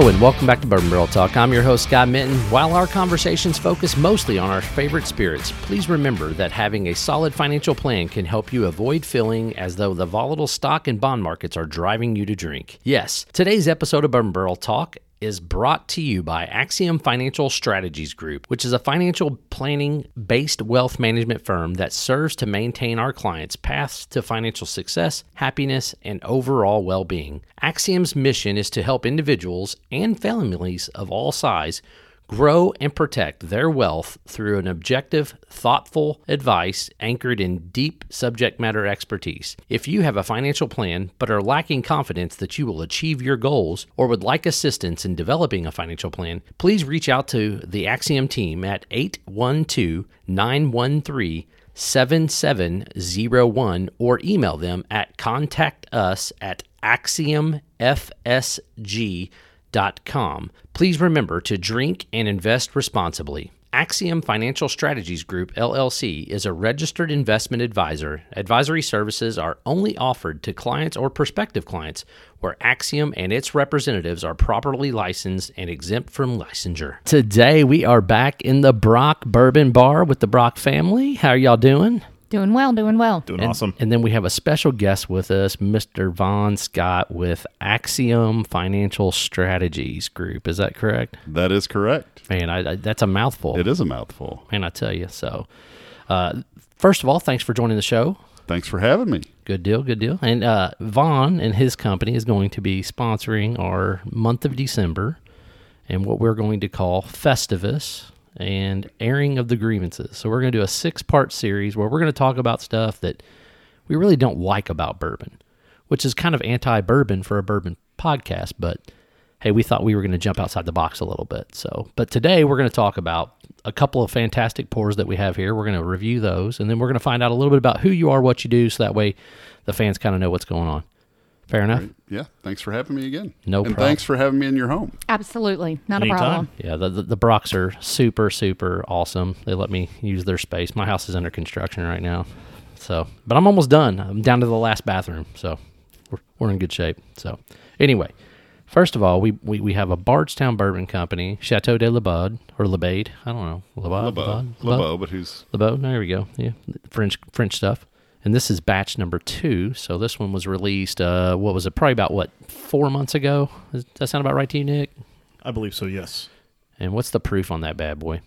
Hello and welcome back to Bourbon Barrel Talk. I'm your host, Scott Minton. While our conversations focus mostly on our favorite spirits, please remember that having a solid financial plan can help you avoid feeling as though the volatile stock and bond markets are driving you to drink. Yes, today's episode of Bourbon Barrel Talk is brought to you by Axiom Financial Strategies Group, which is a financial planning-based wealth management firm that serves to maintain our clients' paths to financial success, happiness, and overall well-being. Axiom's mission is to help individuals and families of all sizes grow and protect their wealth through an objective, thoughtful advice anchored in deep subject matter expertise. If you have a financial plan but are lacking confidence that you will achieve your goals or would like assistance in developing a financial plan, please reach out to the Axiom team at 812-913-7701 or email them at contactus@axiomfsg.com. Please remember to drink and invest responsibly. Axiom Financial Strategies Group, LLC, is a registered investment advisor. Advisory services are only offered to clients or prospective clients where Axiom and its representatives are properly licensed and exempt from licensure. Today, we are back in the Brock Bourbon Bar with the Brock family. How are y'all doing? Doing well. Doing awesome. And then we have a special guest with us, Mr. Von Scott with Axiom Financial Strategies Group. Is that correct? That is correct. Man, that's a mouthful. It is a mouthful. Man, I tell you. So, first of all, thanks for joining the show. Thanks for having me. Good deal. And Von and his company is going to be sponsoring our month of December and what we're going to call Festivus and airing of the grievances. So we're going to do a 6-part series where we're going to talk about stuff that we really don't like about bourbon, which is kind of anti-bourbon for a bourbon podcast, but hey, we thought we were going to jump outside the box a little bit. So, but today we're going to talk about a couple of fantastic pours that we have here. We're going to review those, and then we're going to find out a little bit about who you are, what you do, so that way the fans kind of know what's going on. Fair enough. Right. Yeah. Thanks for having me again. No problem. And thanks for having me in your home. Absolutely. Not a problem. Yeah. The Brocks are super, super awesome. They let me use their space. My house is under construction right now. So, but I'm almost done. I'm down to the last bathroom. So we're in good shape. So anyway, first of all, we have a Bardstown Bourbon Company, Chateau de Lebeau, or Lebeau. I don't know. Lebeau, but who's? Lebeau. There we go. Yeah. French stuff. And this is batch number 2, so this one was released, 4 months ago? Does that sound about right to you, Nick? I believe so, yes. And what's the proof on that bad boy?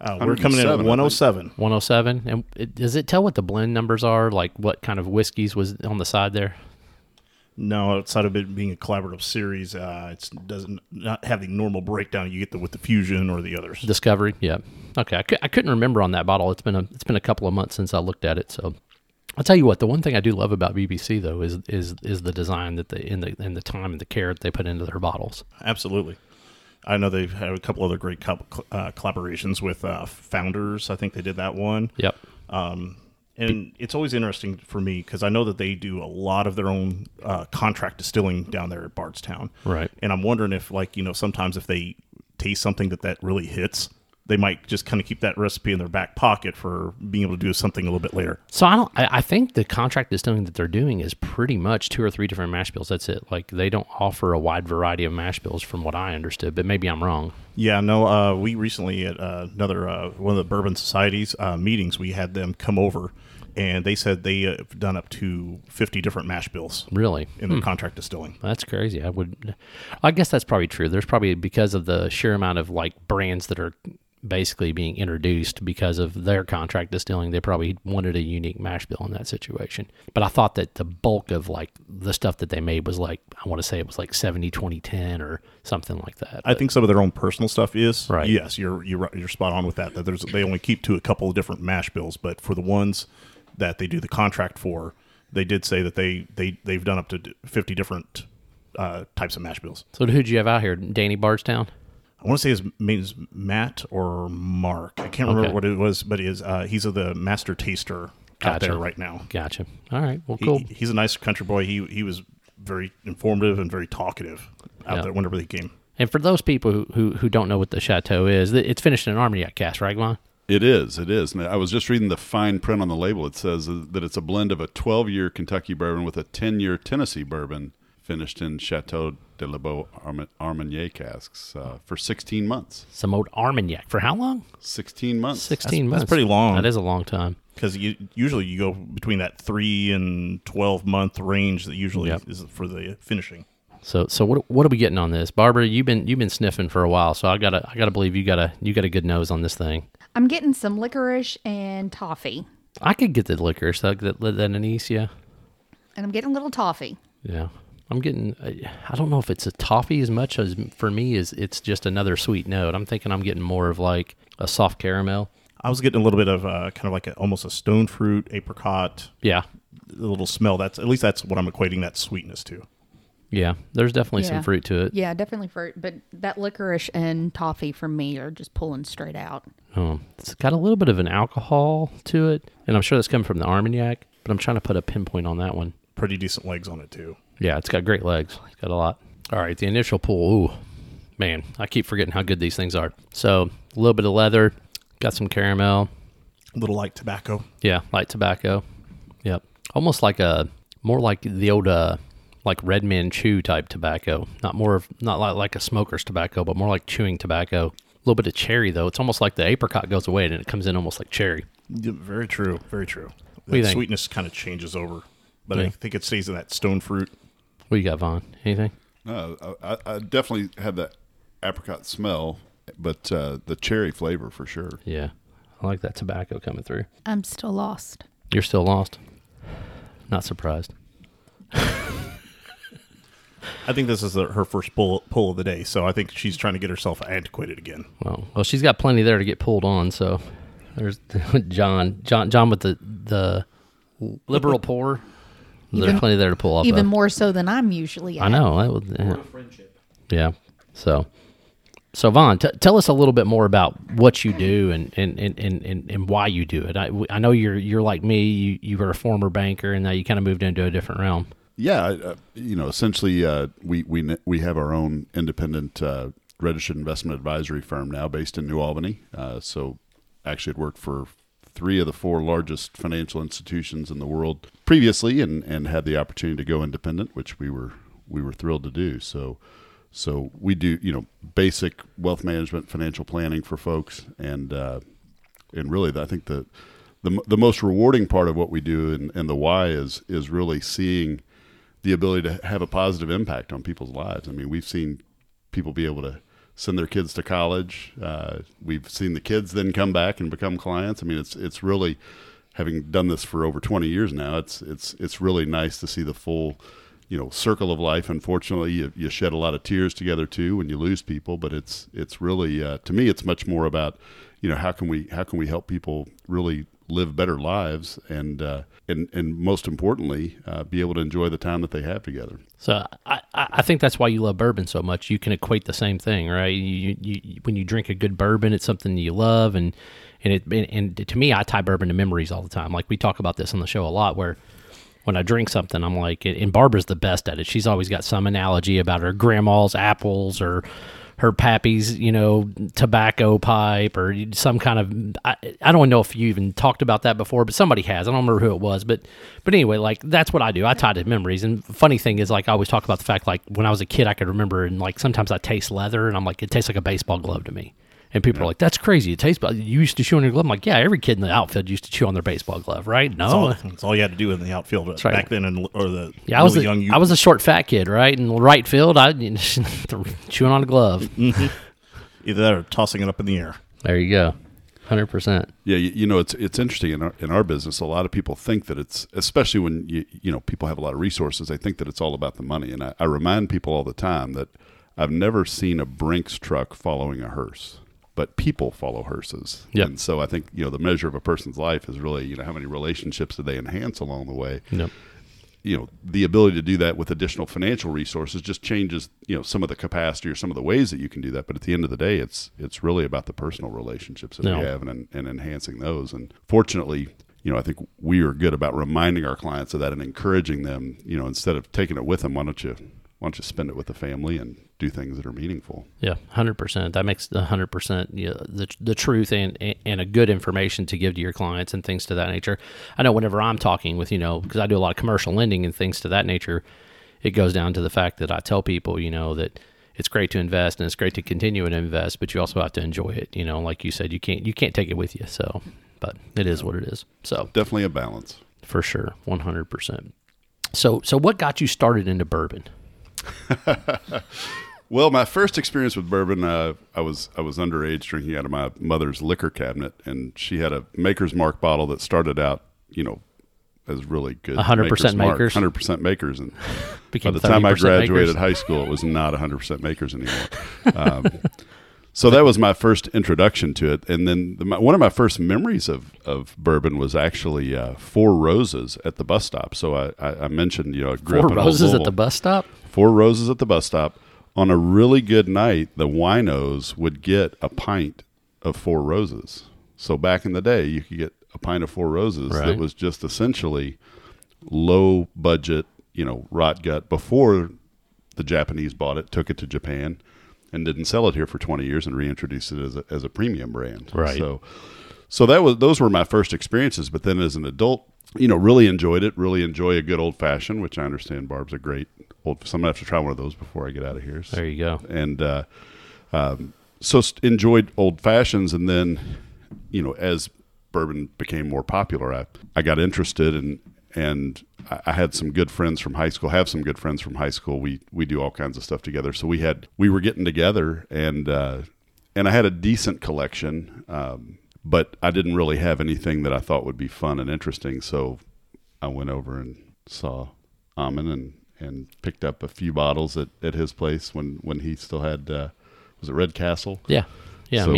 We're coming in at 107. 107? And does it tell what the blend numbers are, like what kind of whiskeys was on the side there? No, outside of it being a collaborative series, it doesn't not have the normal breakdown you get with the Fusion or the others. Discovery, yeah. Okay, I couldn't remember on that bottle. It's been a couple of months since I looked at it, so... I'll tell you what, the one thing I do love about BBC though is the design that they in the time and the care that they put into their bottles. Absolutely. I know they've had a couple other great collaborations with Founders. I think they did that one. Yep. And it's always interesting for me because I know that they do a lot of their own contract distilling down there at Bardstown. Right. And I'm wondering if sometimes if they taste something that really hits, they might just kind of keep that recipe in their back pocket for being able to do something a little bit later. So I think the contract distilling that they're doing is pretty much 2 or 3 different mash bills. That's it. Like they don't offer a wide variety of mash bills from what I understood, but maybe I'm wrong. Yeah, no, we recently at another one of the Bourbon Society's meetings, we had them come over and they said they have done up to 50 different mash bills. Really? In their contract distilling. That's crazy. I guess that's probably true. There's probably, because of the sheer amount of like brands that are basically being introduced because of their contract distilling, they probably wanted a unique mash bill in that situation. But I thought that the bulk of like the stuff that they made was like, I want to say it was like 70-20-10 or something like that. I think some of their own personal stuff is right. Yes, you're spot on with that. That they only keep to a couple of different mash bills, but for the ones that they do the contract for, they did say that they've done up to 50 different types of mash bills. So who'd you have out here? Danny Bardstown. I want to say his name is Matt or Mark. I can't remember what it was, but he's the master taster out there right now. Gotcha. All right. Well, cool. He's a nice country boy. He was very informative and very talkative out there whenever he came. And for those people who don't know what the Chateau is, it's finished in an Armagnac cask, right, Glenn? It is. I was just reading the fine print on the label. It says that it's a blend of a 12-year Kentucky bourbon with a 10-year Tennessee bourbon, finished in Chateau de Lebeau Armagnac casks for 16 months. Some old Armagnac. For how long? 16 months. 16 months. That's pretty long. That is a long time. Because usually you go between that 3 and 12-month range that usually is for the finishing. So what are we getting on this, Barbara? You've been sniffing for a while, so I gotta believe you got a good nose on this thing. I'm getting some licorice and toffee. I could get the licorice, like that Anisia. And I'm getting a little toffee. Yeah, I'm getting. I don't know if it's a toffee as much as for me is it's just another sweet note. I'm thinking I'm getting more of like a soft caramel. I was getting a little bit of kind of like almost a stone fruit apricot. Yeah, a little smell. That's at least that's what I'm equating that sweetness to. Yeah, there's definitely some fruit to it. Yeah, definitely fruit, but that licorice and toffee from me are just pulling straight out. Oh, it's got a little bit of an alcohol to it, and I'm sure that's coming from the Armagnac, but I'm trying to put a pinpoint on that one. Pretty decent legs on it, too. Yeah, it's got great legs. It's got a lot. All right, the initial pull. Ooh, man, I keep forgetting how good these things are. So, a little bit of leather, got some caramel. A little light tobacco. Yeah, light tobacco. Yep. Almost like more like the old... like Red Man Chew type tobacco, not like a smoker's tobacco, but more like chewing tobacco. A little bit of cherry though. It's almost like the apricot goes away and it comes in almost like cherry. Yeah, very true, very true. The sweetness kind of changes over, but I think it stays in that stone fruit. What you got, Vaughn? Anything? No, I definitely had that apricot smell, but the cherry flavor for sure. Yeah, I like that tobacco coming through. I'm still lost. You're still lost. Not surprised. I think this is her first pull of the day, so I think she's trying to get herself antiquated again. Well, she's got plenty there to get pulled on, so there's John with the liberal pour. There's plenty there to pull off. Even more so than I'm usually at. I know. More friendship. Yeah. So Vaughn, tell us a little bit more about what you do and why you do it. I know you're like me. You were a former banker, and now you kind of moved into a different realm. Yeah, essentially, we have our own independent registered investment advisory firm now, based in New Albany. So, actually, it worked for 3 of the 4 largest financial institutions in the world previously, and had the opportunity to go independent, which we were thrilled to do. So we do basic wealth management, financial planning for folks, and really, I think the most rewarding part of what we do and the why is really seeing the ability to have a positive impact on people's lives. I mean, we've seen people be able to send their kids to college. We've seen the kids then come back and become clients. I mean, it's really, having done this for over 20 years now, it's really nice to see the full, circle of life. Unfortunately, you shed a lot of tears together too when you lose people, but it's really, to me, it's much more about, how can we help people really live better lives and most importantly, be able to enjoy the time that they have together. So I think that's why you love bourbon so much. You can equate the same thing, right? You when you drink a good bourbon, it's something you love. And to me, I tie bourbon to memories all the time. Like we talk about this on the show a lot where when I drink something, I'm like, and Barbara's the best at it. She's always got some analogy about her grandma's apples or her pappy's, tobacco pipe or some kind of, I don't know if you even talked about that before, but somebody has. I don't remember who it was, but anyway, like that's what I do. I tie to memories. And funny thing is, like I always talk about the fact, like when I was a kid, I could remember, and like sometimes I taste leather and I'm like, it tastes like a baseball glove to me. And people are like, that's crazy. It tastes, you used to chew on your glove. I'm like, yeah, every kid in the outfield used to chew on their baseball glove, right? No. That's all you had to do in the outfield back then. I was a short, fat kid, right? In right field, I chewing on a glove. Mm-hmm. Either that or tossing it up in the air. There you go. 100%. Yeah, it's interesting in our business. A lot of people think that it's, especially when, people have a lot of resources, they think that it's all about the money. And I remind people all the time that I've never seen a Brinks truck following a hearse. But people follow hearses. Yep. And so I think, the measure of a person's life is really, how many relationships do they enhance along the way? Yep. The ability to do that with additional financial resources just changes, some of the capacity or some of the ways that you can do that. But at the end of the day, it's really about the personal relationships that we have and enhancing those. And fortunately, I think we are good about reminding our clients of that and encouraging them, instead of taking it with them, why don't you spend it with the family and do things that are meaningful? Yeah, 100%. That makes 100% the truth and a good information to give to your clients and things to that nature. I know whenever I'm talking with, because I do a lot of commercial lending and things to that nature, it goes down to the fact that I tell people, you know, that it's great to invest and it's great to continue and invest, but you also have to enjoy it. You know, like you said, you can't take it with you. So, but it is what it is. So definitely a balance for sure. 100%. So what got you started into bourbon? Well, my first experience with bourbon, I was underage drinking out of my mother's liquor cabinet, and she had a Maker's Mark bottle that started out, you know, as really good. 100% Makers. 100% Makers. And by the time I graduated high school, it was not 100% Makers anymore. So that was my first introduction to it. And then one of my first memories of bourbon was actually Four Roses at the bus stop. So I mentioned, you know, I grew up in Old Louisville. Four Roses at the bus stop? Four Roses at the bus stop. On a really good night, the winos would get a pint of Four Roses. So back in the day, you could get a pint of Four Roses right. That was just essentially low budget, you know, rot gut before the Japanese bought it, took it to Japan, and didn't sell it here for 20 years and reintroduced it as a premium brand. Right. So those were my first experiences. But then as an adult, you know, really enjoyed it, really enjoy a good old fashioned, which I understand Barb's a great old, so I'm going to have to try one of those before I get out of here. So, there you go. And so enjoyed old fashions. And then, you know, as bourbon became more popular, I got interested and I had some good friends from high school, have some good friends from high school. We do all kinds of stuff together. So we were getting together and I had a decent collection, but I didn't really have anything that I thought would be fun and interesting. So I went over and saw Amin and picked up a few bottles at his place when he still had, was it Red Castle? Yeah. Yeah. So, I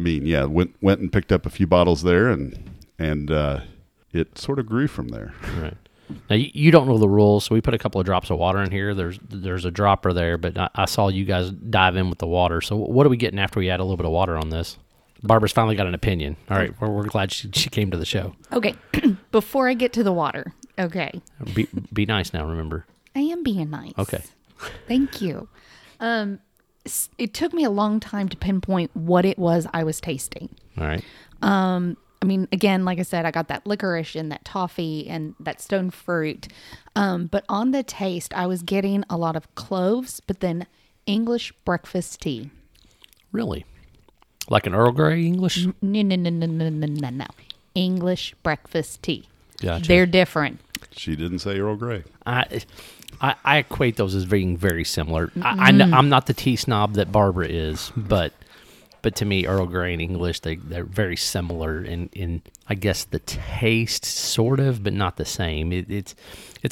mean, yeah. Went and picked up a few bottles there and it sort of grew from there. Right. Now, you don't know the rules, so we put a couple of drops of water in here. There's a dropper there, but I saw you guys dive in with the water. So what are we getting after we add a little bit of water on this? Barbara's finally got an opinion. All right, we're glad she came to the show. Okay, before I get to the water, okay. Be nice now, remember. I am being nice. Okay. Thank you. It took me a long time to pinpoint what it was I was tasting. All right. I mean, again, like I said, I got that licorice and that toffee and that stone fruit. But on the taste, I was getting a lot of cloves, but then English breakfast tea. Really? Like an Earl Grey English? No. English breakfast tea. Gotcha. They're different. She didn't say Earl Grey. I equate those as being very similar. I'm not the tea snob that Barbara is, but to me, Earl Grey and English, they're very similar in I guess the taste, sort of, but not the same. It's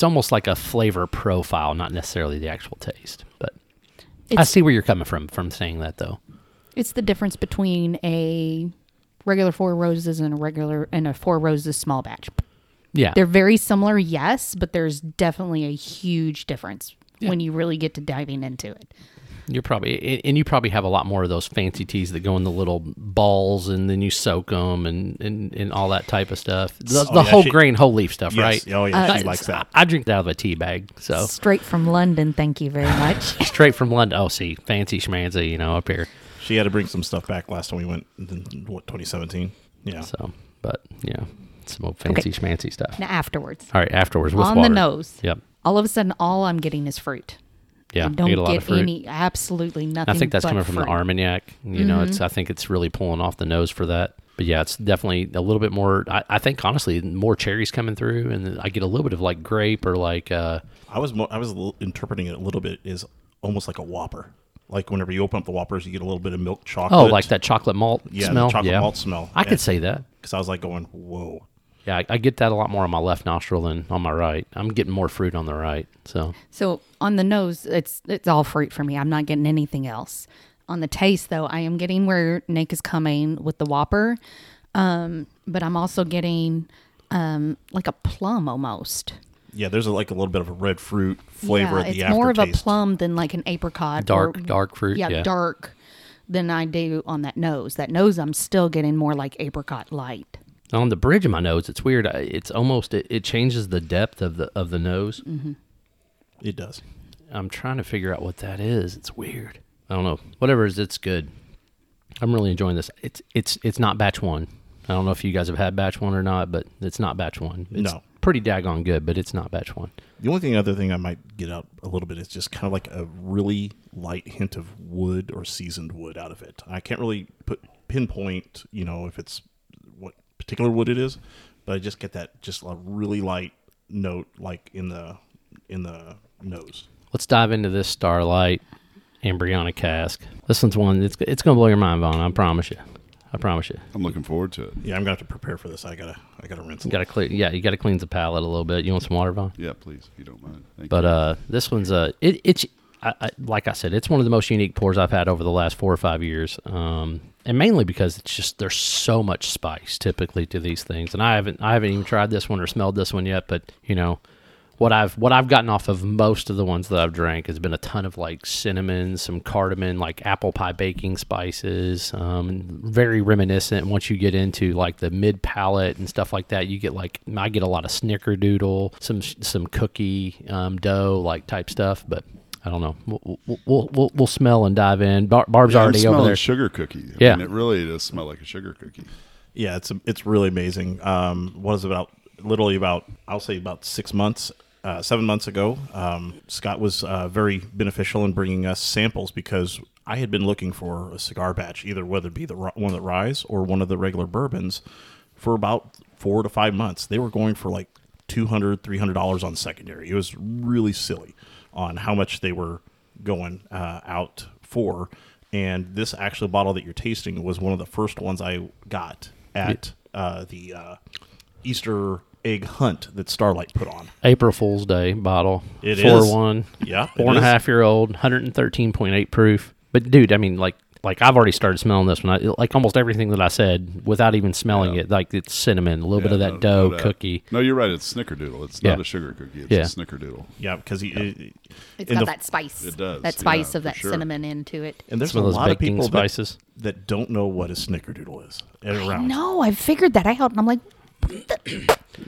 almost like a flavor profile, not necessarily the actual taste. But I see where you're coming from saying that, though. It's the difference between a regular Four Roses and a Four Roses small batch. Yeah. They're very similar, yes, but there's definitely a huge difference when you really get to diving into it. You probably have a lot more of those fancy teas that go in the little balls and then you soak them and all that type of stuff. Whole leaf stuff, yes. Right? Oh, yeah, she likes that. I drink that out of a tea bag. So straight from London, thank you very much. Straight from London. Oh, see, fancy schmancy, you know, up here. She had to bring some stuff back last time we went, what, 2017? Yeah. So, but, yeah. Some old fancy schmancy stuff. Now afterwards. All right, afterwards with water. On the nose. Yep. All of a sudden, all I'm getting is fruit. Yeah, I don't get any, absolutely nothing. I think that's coming from the Armagnac. You know, I think it's really pulling off the nose for that. But yeah, it's definitely a little bit more. I think honestly, more cherries coming through, and I get a little bit of like grape or like. I was interpreting it a little bit is almost like a Whopper. Like whenever you open up the Whoppers, you get a little bit of milk chocolate. Oh, like that chocolate malt smell. Malt smell. I could say that because I was like going, whoa. Yeah, I get that a lot more on my left nostril than on my right. I'm getting more fruit on the right. So on the nose, it's all fruit for me. I'm not getting anything else. On the taste, though, I am getting where Nick is coming with the Whopper, but I'm also getting like a plum almost. Yeah, there's like a little bit of a red fruit flavor at the aftertaste. Yeah, it's more of a plum than like an apricot. Dark fruit. Yeah, dark than I do on that nose. That nose, I'm still getting more like apricot light. On the bridge of my nose, it's weird. It's almost it changes the depth of the nose. Mm-hmm. It does. I'm trying to figure out what that is. It's weird. I don't know. Whatever it is, it's good. I'm really enjoying this. It's not batch one. I don't know if you guys have had batch one or not, but it's not batch one. It's pretty daggone good, but it's not batch one. The only thing, other thing I might get out a little bit is just kind of like a really light hint of wood or seasoned wood out of it. I can't really pinpoint, you know, if it's what particular wood it is, but I just get that just a really light note, like in the nose. Let's dive into this Starlight embryonic cask. This one's one it's gonna blow your mind, Vaughn. I promise you. I'm looking forward to it. Yeah, I'm gonna have to prepare for this. I gotta rinse. You gotta cleanse the palate a little bit. You want some water, Vaughn? Yeah, please, if you don't mind. Thank you. This one's like I said, it's one of the most unique pours I've had over the last 4 or 5 years, and mainly because it's just there's so much spice typically to these things, and I haven't even tried this one or smelled this one yet, but you know. What I've gotten off of most of the ones that I've drank has been a ton of like cinnamon, some cardamom, like apple pie baking spices. Very reminiscent. Once you get into like the mid palate and stuff like that, you get like I get a lot of snickerdoodle, some cookie dough like type stuff. But I don't know. We'll smell and dive in. Barb's already over there. It smells like sugar cookie. I mean, it really does smell like a sugar cookie. Yeah, it's really amazing. About 6 months. 7 months ago, Scott was very beneficial in bringing us samples because I had been looking for a cigar batch, either whether it be the one that rye or one of the regular bourbons, for about 4 to 5 months. They were going for like $200, $300 on secondary. It was really silly on how much they were going out for. And this actual bottle that you're tasting was one of the first ones I got at the Easter egg hunt that Starlight put on. April Fool's Day bottle. It 4-1, is 4-1. Yeah. 4.5-year-old, 113.8 proof. But dude, I mean like I've already started smelling this one. Like almost everything that I said without even smelling it, like it's cinnamon, a little bit of that dough, cookie. No, you're right. It's snickerdoodle. It's not a sugar cookie. It's a snickerdoodle. Yeah, because it's got that spice. It does. That spice of that cinnamon into it. And there's a lot of people spices that don't know what a snickerdoodle is. No, I figured that out. And I'm like,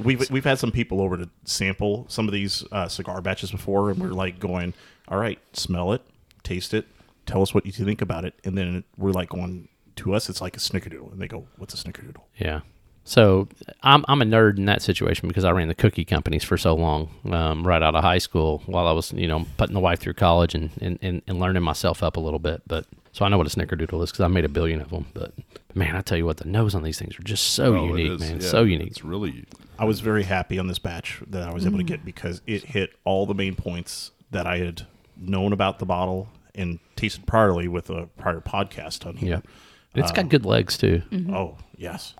we've had some people over to sample some of these cigar batches before, and we're like going, all right, smell it, taste it, tell us what you think about it. And then we're like going, to us it's like a snickerdoodle, and they go, what's a snickerdoodle? Yeah. So I'm a nerd in that situation because I ran the cookie companies for so long, right out of high school, while I was, you know, putting the wife through college and learning myself up a little bit. But so I know what a snickerdoodle is because I made 1 billion of them. But man, I tell you what, the nose on these things are just so unique, man. Yeah, so unique. It's really. I was very happy on this batch that I was able to get because it hit all the main points that I had known about the bottle and tasted priorly with a prior podcast on here. Yeah. It's got good legs too. Mm-hmm. Oh yes.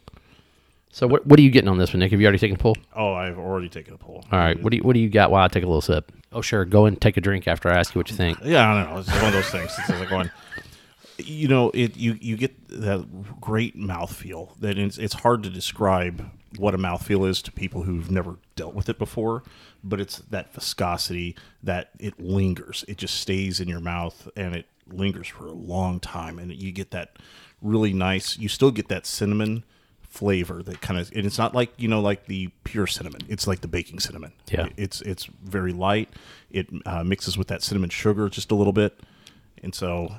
So what are you getting on this one, Nick? Have you already taken a pull? Oh, I've already taken a pull. All right. What do you got while I take a little sip? Oh, sure. Go and take a drink after I ask you what you think. Yeah, I don't know. It's one of those things. It's like going, you know, you get that great mouthfeel that it's hard to describe what a mouthfeel is to people who've never dealt with it before, but it's that viscosity that it lingers. It just stays in your mouth and it lingers for a long time, and you get that really nice. You still get that cinnamon flavor that kind of, and it's not like, you know, like the pure cinnamon. It's like the baking cinnamon. Yeah, it's very light. It mixes with that cinnamon sugar just a little bit, and so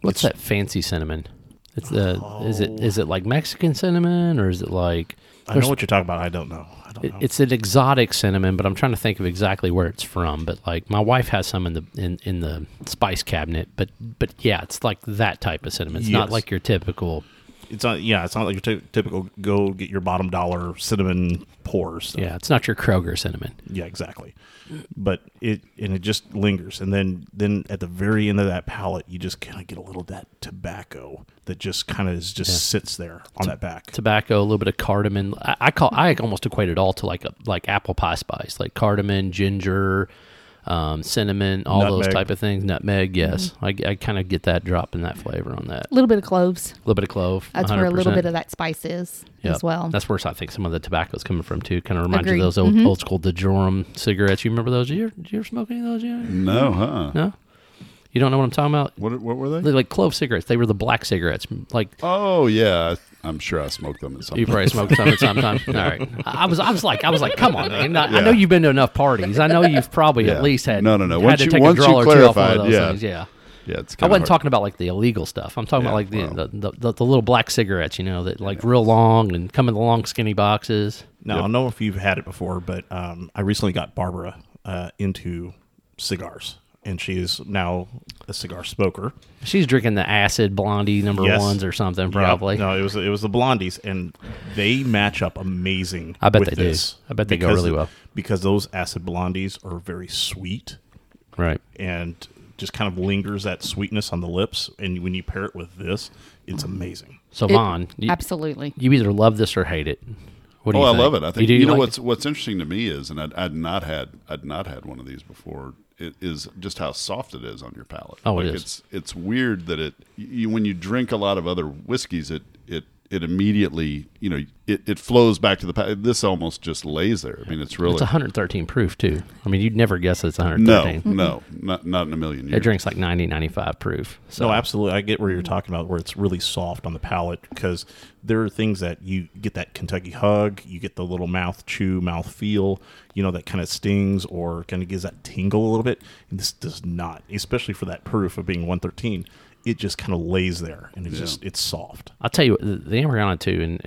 what's that fancy cinnamon? It's the is it like Mexican cinnamon, or is it like? I know what you're talking about. I don't know. It's an exotic cinnamon, but I'm trying to think of exactly where it's from. But like my wife has some in the spice cabinet. But yeah, it's like that type of cinnamon. It's not like your typical. It's not like your typical go get your bottom dollar cinnamon pour stuff. Yeah, it's not your Kroger cinnamon. Yeah, exactly. But it just lingers, and then at the very end of that palate, you just kind of get a little of that tobacco that just kind of sits there on that back. Tobacco, a little bit of cardamom. I almost equate it all to like apple pie spice, like cardamom, ginger, cinnamon, all nutmeg. Those type of things. Nutmeg, yes. Mm-hmm. I kind of get that drop and that flavor on that. A little bit of cloves. A little bit of clove. That's 100%. Where a little bit of that spice is as well. That's where I think some of the tobacco is coming from too. Kind of reminds you of those old school DeJorum cigarettes. You remember those? Did you ever smoke any of those? Yeah? No, No? You don't know what I'm talking about? What were they? They're like clove cigarettes. They were the black cigarettes. Like oh yeah, I'm sure I smoked them at some time. You probably smoked them at some time. All right. I was like, come on, man. I know you've been to enough parties. I know you've probably at least had once you clarified, one of those things. Yeah. Yeah, it's kind of I wasn't talking about like the illegal stuff. I'm talking about like the little black cigarettes, you know, that like real long and come in the long skinny boxes. Now, I don't know if you've had it before, but I recently got Barbara into cigars, and she is now a cigar smoker. She's drinking the acid blondie number ones or something, probably. Yep. No, it was the blondies, and they match up amazing. I bet with they this do. I bet they go really well because those acid blondies are very sweet, right? And just kind of lingers that sweetness on the lips, and when you pair it with this, it's amazing. So, Vaughn, absolutely, you either love this or hate it. What do you think? I love it. I think you know, like what's interesting to me is, and I'd not had one of these before. It is just how soft it is on your palate. Oh, like it is. It's weird that when you drink a lot of other whiskeys, it immediately, you know, it flows back to the palate. This almost just lays there. I mean, it's really... It's 113 proof, too. I mean, you'd never guess it's 113. No, not in a million years. It drinks like 90, 95 proof. So. No, absolutely. I get where you're talking about, where it's really soft on the palate, because there are things that you get that Kentucky hug, you get the little mouth chew, mouth feel, you know, that kind of stings or kind of gives that tingle a little bit. And this does not, especially for that proof of being 113. It just kind of lays there, and it's soft. I'll tell you what, the Americana too,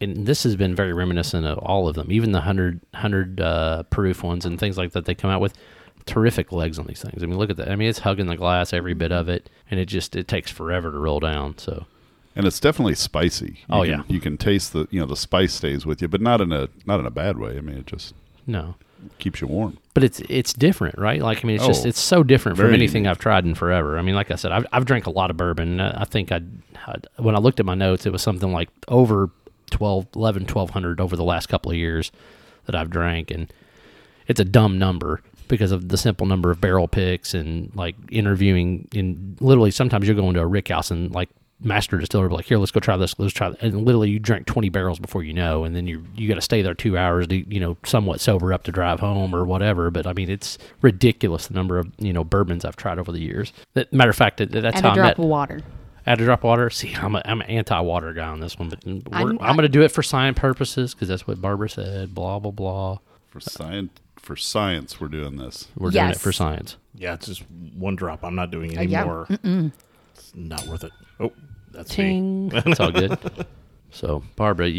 and this has been very reminiscent of all of them, even the 100 proof ones and things like that they come out with. Terrific legs on these things. I mean, look at that. I mean, it's hugging the glass every bit of it, and it takes forever to roll down. So, and it's definitely spicy. You can taste the spice stays with you, but not in a bad way. I mean, it just keeps you warm. But it's different, right? Like, I mean, it's just, it's so different from anything I've tried in forever. I mean, like I said, I've drank a lot of bourbon. I think when I looked at my notes, it was something like over 1,200 over the last couple of years that I've drank. And it's a dumb number because of the simple number of barrel picks and like interviewing. And literally sometimes you'll go into a rickhouse and like master distiller will be like, here, let's go try this, let's try that. And literally you drink 20 barrels before you know, and then you got to stay there 2 hours to, you know, somewhat sober up to drive home or whatever. But I mean, it's ridiculous the number of, you know, bourbons I've tried over the years. That, matter of fact, that's add how I met. Add a drop of water. See, I'm an anti-water guy on this one, but I'm going to do it for science purposes because that's what Barbara said, blah, blah, blah. For science, we're doing this. We're doing it for science. Yeah, it's just one drop. I'm not doing any more. Mm-mm. It's not worth it. Oh, that's me. That's all good. So, Barbara,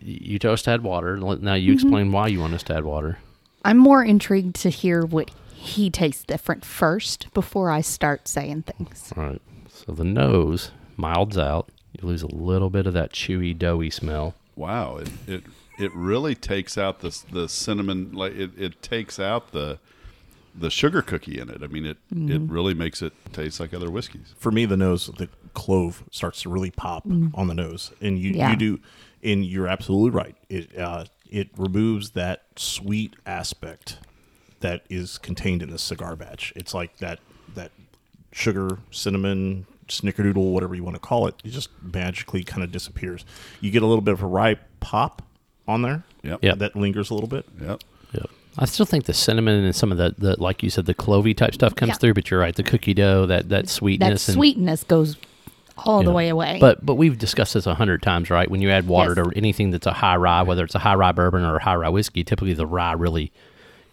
you told us to add water. Now you explain why you want us to add water. I'm more intrigued to hear what he tastes different first before I start saying things. All right. So the nose milds out. You lose a little bit of that chewy, doughy smell. Wow. It really takes out the cinnamon. Like it takes out the sugar cookie in it. I mean, it really makes it taste like other whiskeys. For me, the nose, the clove starts to really pop on the nose, and you do, and you're absolutely right. It removes that sweet aspect that is contained in this cigar batch. It's like that sugar, cinnamon, snickerdoodle, whatever you want to call it. It just magically kind of disappears. You get a little bit of a rye pop on there. Yep. That lingers a little bit. Yep. I still think the cinnamon and some of the like you said, the clovey type stuff comes through, but you're right, the cookie dough, that sweetness. That sweetness goes all the way away. But we've discussed this 100 times, right? When you add water to anything that's a high rye, whether it's a high rye bourbon or a high rye whiskey, typically the rye really,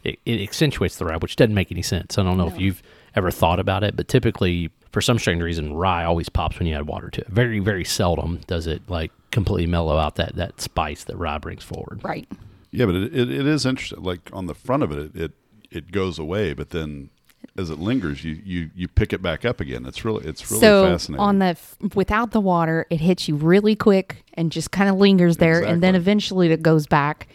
it accentuates the rye, which doesn't make any sense. I don't know if you've ever thought about it, but typically, for some strange reason, rye always pops when you add water to it. Very, very seldom does it like completely mellow out that spice that rye brings forward. Right. Yeah, but it is interesting. Like on the front of it, it goes away, but then as it lingers, you pick it back up again. It's really fascinating. So on without the water, it hits you really quick and just kind of lingers there, and then eventually it goes back.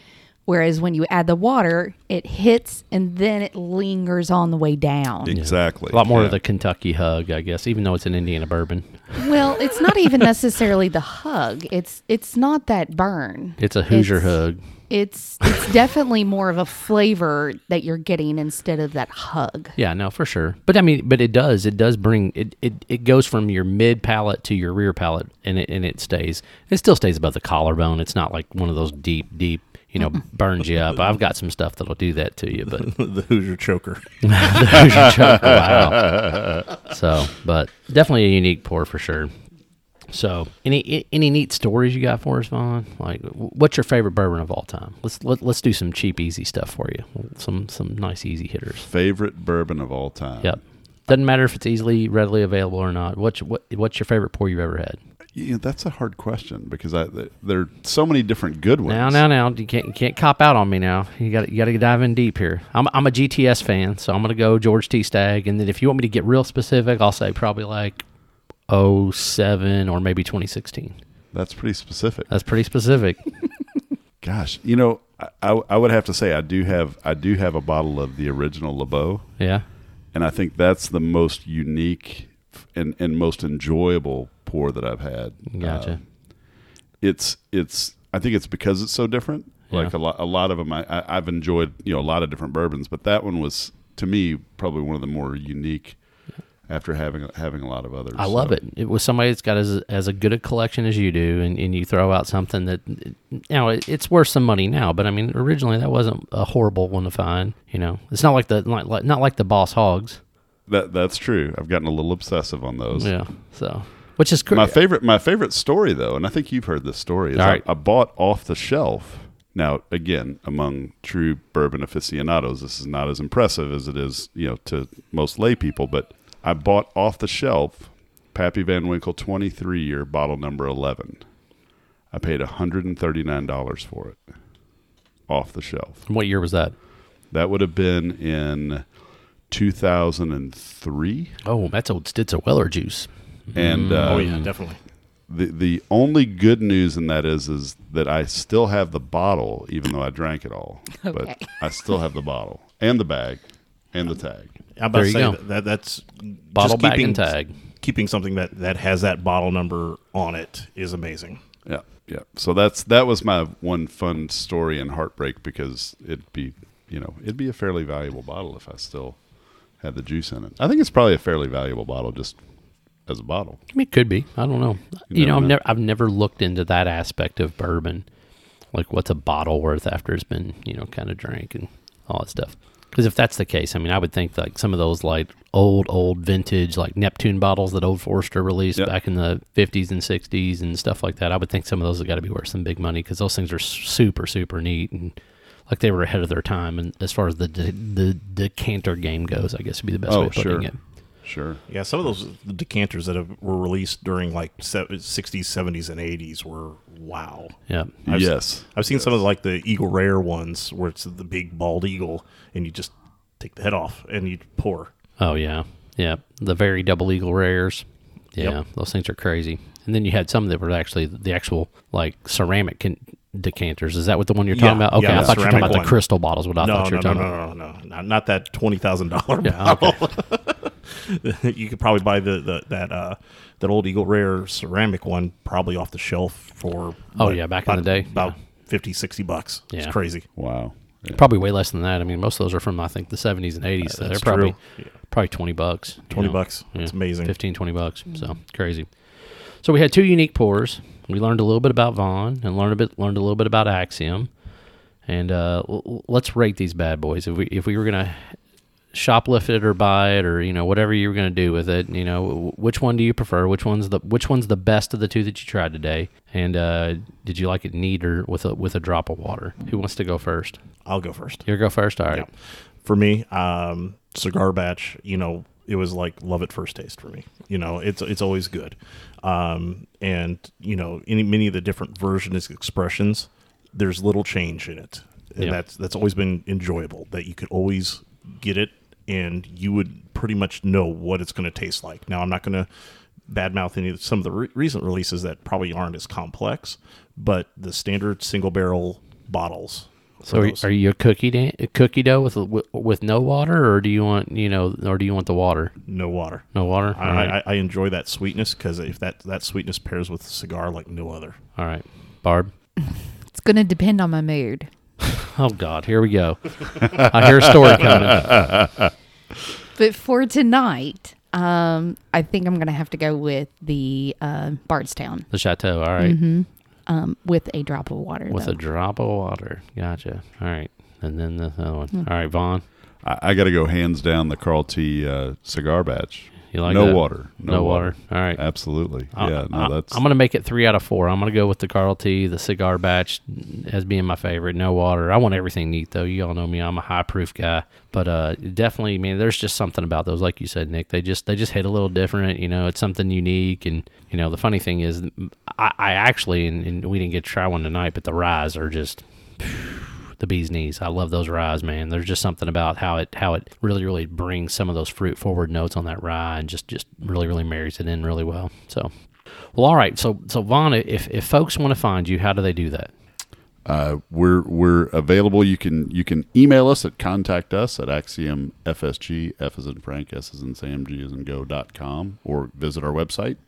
Whereas when you add the water, it hits and then it lingers on the way down. Exactly. A lot more of the Kentucky hug, I guess, even though it's an Indiana bourbon. Well, it's not even necessarily the hug. It's not that burn. It's a Hoosier hug. It's definitely more of a flavor that you're getting instead of that hug. Yeah, no, for sure. But I mean, it does bring it goes from your mid palate to your rear palate, and it stays. It still stays above the collarbone. It's not like one of those deep. You know, burns you up. I've got some stuff that'll do that to you, but the Hoosier choker. Wow. So, but definitely a unique pour for sure. So, any neat stories you got for us, Vaughn? Like, what's your favorite bourbon of all time? Let's do some cheap, easy stuff for you. Some nice, easy hitters. Favorite bourbon of all time. Yep. Doesn't matter if it's easily readily available or not. What's your favorite pour you've ever had? Yeah, that's a hard question because there are so many different good ones. Now, you can't cop out on me now. You got to dive in deep here. I'm a GTS fan, so I'm going to go George T. Stagg, and then if you want me to get real specific, I'll say probably like 2007 or maybe 2016. That's pretty specific. Gosh, I would have to say I do have a bottle of the original Lebeau. Yeah, and I think that's the most unique and most enjoyable pour that I've had. Gotcha. It's I think it's because it's so different. Yeah. Like a lot of them, I've enjoyed a lot of different bourbons, but that one was to me probably one of the more unique. After having a lot of others, I love it. It was somebody that's got as good a collection as you do, and you throw out something that it's worth some money now. But I mean, originally that wasn't a horrible one to find. It's not like the Boss Hogs. That's true. I've gotten a little obsessive on those. Yeah. So which is my favorite story though, and I think you've heard this story. I bought off the shelf. Now, again, among true bourbon aficionados, this is not as impressive as it is to most lay people, but I bought off the shelf Pappy Van Winkle 23-year bottle number 11. I paid $139 for it off the shelf. And what year was that? That would have been in 2003. Oh, that's old Stitzer Weller juice. And oh yeah, definitely. The only good news in that is that I still have the bottle, even though I drank it all. Okay. But I still have the bottle and the bag. And the tag. I'm about to say that's bottle, just keeping, bag, and tag. Keeping something that has that bottle number on it is amazing. Yeah, yeah. So that was my one fun story and heartbreak because it'd be a fairly valuable bottle if I still had the juice in it. I think it's probably a fairly valuable bottle just as a bottle. I mean, it could be. I don't know. I've never looked into that aspect of bourbon, like what's a bottle worth after it's been kind of drank and all that stuff. Because if that's the case, I mean, I would think like some of those like old vintage like Neptune bottles that Old Forester released back in the 50s and 60s and stuff like that, I would think some of those have got to be worth some big money because those things are super, super neat and like they were ahead of their time. And as far as the decanter game goes, I guess would be the best way of putting it. Sure. Yeah, some of those decanters that were released during like 60s, 70s, and 80s were wow. Yeah. I've seen some of like the Eagle Rare ones where it's the big bald eagle and you just take the head off and you pour. Oh, yeah. Yeah. The very double Eagle Rares. Yeah. Yep. Those things are crazy. And then you had some that were actually the actual like ceramic decanters. Is that what the one you're talking about? Okay, yeah, I thought you were talking about the crystal bottles. No, not that $20,000 bottle. Okay. You could probably buy that old Eagle Rare ceramic one probably off the shelf for back in the day about $50-$60. Yeah. It's crazy. Wow. Yeah. Probably way less than that. I mean, most of those are from I think the 70s and 80s. So they're probably $20. $20. It's amazing. $15-$20. So crazy. So we had two unique pours. We learned a little bit about Vaughn and learned a little bit about Axiom. And let's rate these bad boys. If we were gonna shoplift it or buy it or whatever you're going to do with it, which one do you prefer? Which one's the best of the two that you tried today? And did you like it neat or with a drop of water? Who wants to go first? I'll go first. You'll go first. All right. Yeah. For me, cigar batch. It was like love at first taste for me. It's always good. Many of the different versions expressions, there's little change in it, and that's always been enjoyable. That you could always get it. And you would pretty much know what it's going to taste like. Now, I'm not going to badmouth some of the recent releases that probably aren't as complex, but the standard single barrel bottles. So, are you a cookie dough with no water, or do you want the water? No water. I enjoy that sweetness because if that sweetness pairs with the cigar like no other. All right, Barb. It's going to depend on my mood. Oh, God, here we go. I hear a story coming. But for tonight, I think I'm going to have to go with the Bardstown. The Chateau, all right. Mm-hmm. With a drop of water. With a drop of water. Gotcha. All right. And then the other one. Mm-hmm. All right, Vaughn. I got to go hands down the Carl T. Cigar Batch. You like that? Water. No water. All right. Absolutely. I'm going to make it 3 out of 4. I'm going to go with the Carl T, the cigar batch, as being my favorite. No water. I want everything neat, though. You all know me. I'm a high-proof guy. But definitely, man, there's just something about those. Like you said, Nick, they just hit a little different. You know, it's something unique. And, you know, the funny thing is I actually, and we didn't get to try one tonight, but the ryes are just... the bee's knees. I love those ryes, man. There's just something about how it really, really brings some of those fruit forward notes on that rye and just really, really marries it in really well. So, well, all right. So Vaughn, if folks want to find you, how do they do that? We're available. You can email us at contact us at axiomfsg, F as in Frank, S as in Sam, G as in go.com, or visit our website.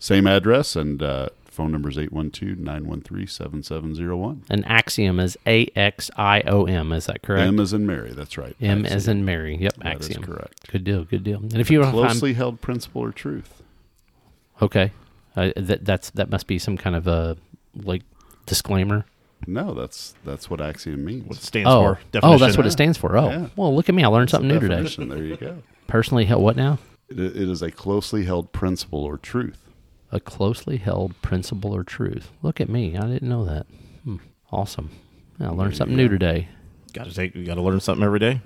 Same address, and phone number is 812-913-7701. And Axiom is AXIOM. Is that correct? M as in Mary. That's right. M Axiom. As in Mary. Yep. That Axiom. That is correct. Good deal. Good deal. And if you closely held principle or truth. Okay. That must be some kind of a disclaimer. No, that's what Axiom means. What it stands for. Definition. Oh, that's what it stands for. Oh, yeah. Well, look at me. I learned something new today. There you go. Personally held what now? It is a closely held principle or truth. A closely held principle or truth. Look at me. I didn't know that. Awesome. I learned something new today. You got to learn something every day.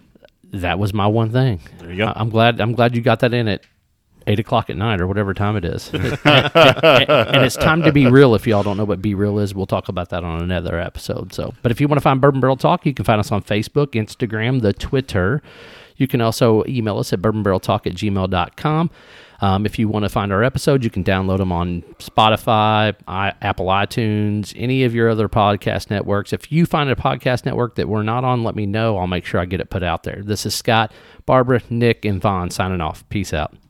That was my one thing. There you go. I'm glad you got that in at 8 o'clock at night or whatever time it is. And it's time to be real. If y'all don't know what Be Real is, we'll talk about that on another episode. So, but if you want to find Bourbon Barrel Talk, you can find us on Facebook, Instagram, the Twitter. You can also email us at bourbonbarreltalk@gmail.com. If you want to find our episodes, you can download them on Spotify, Apple iTunes, any of your other podcast networks. If you find a podcast network that we're not on, let me know. I'll make sure I get it put out there. This is Scott, Barbara, Nick, and Vaughn signing off. Peace out.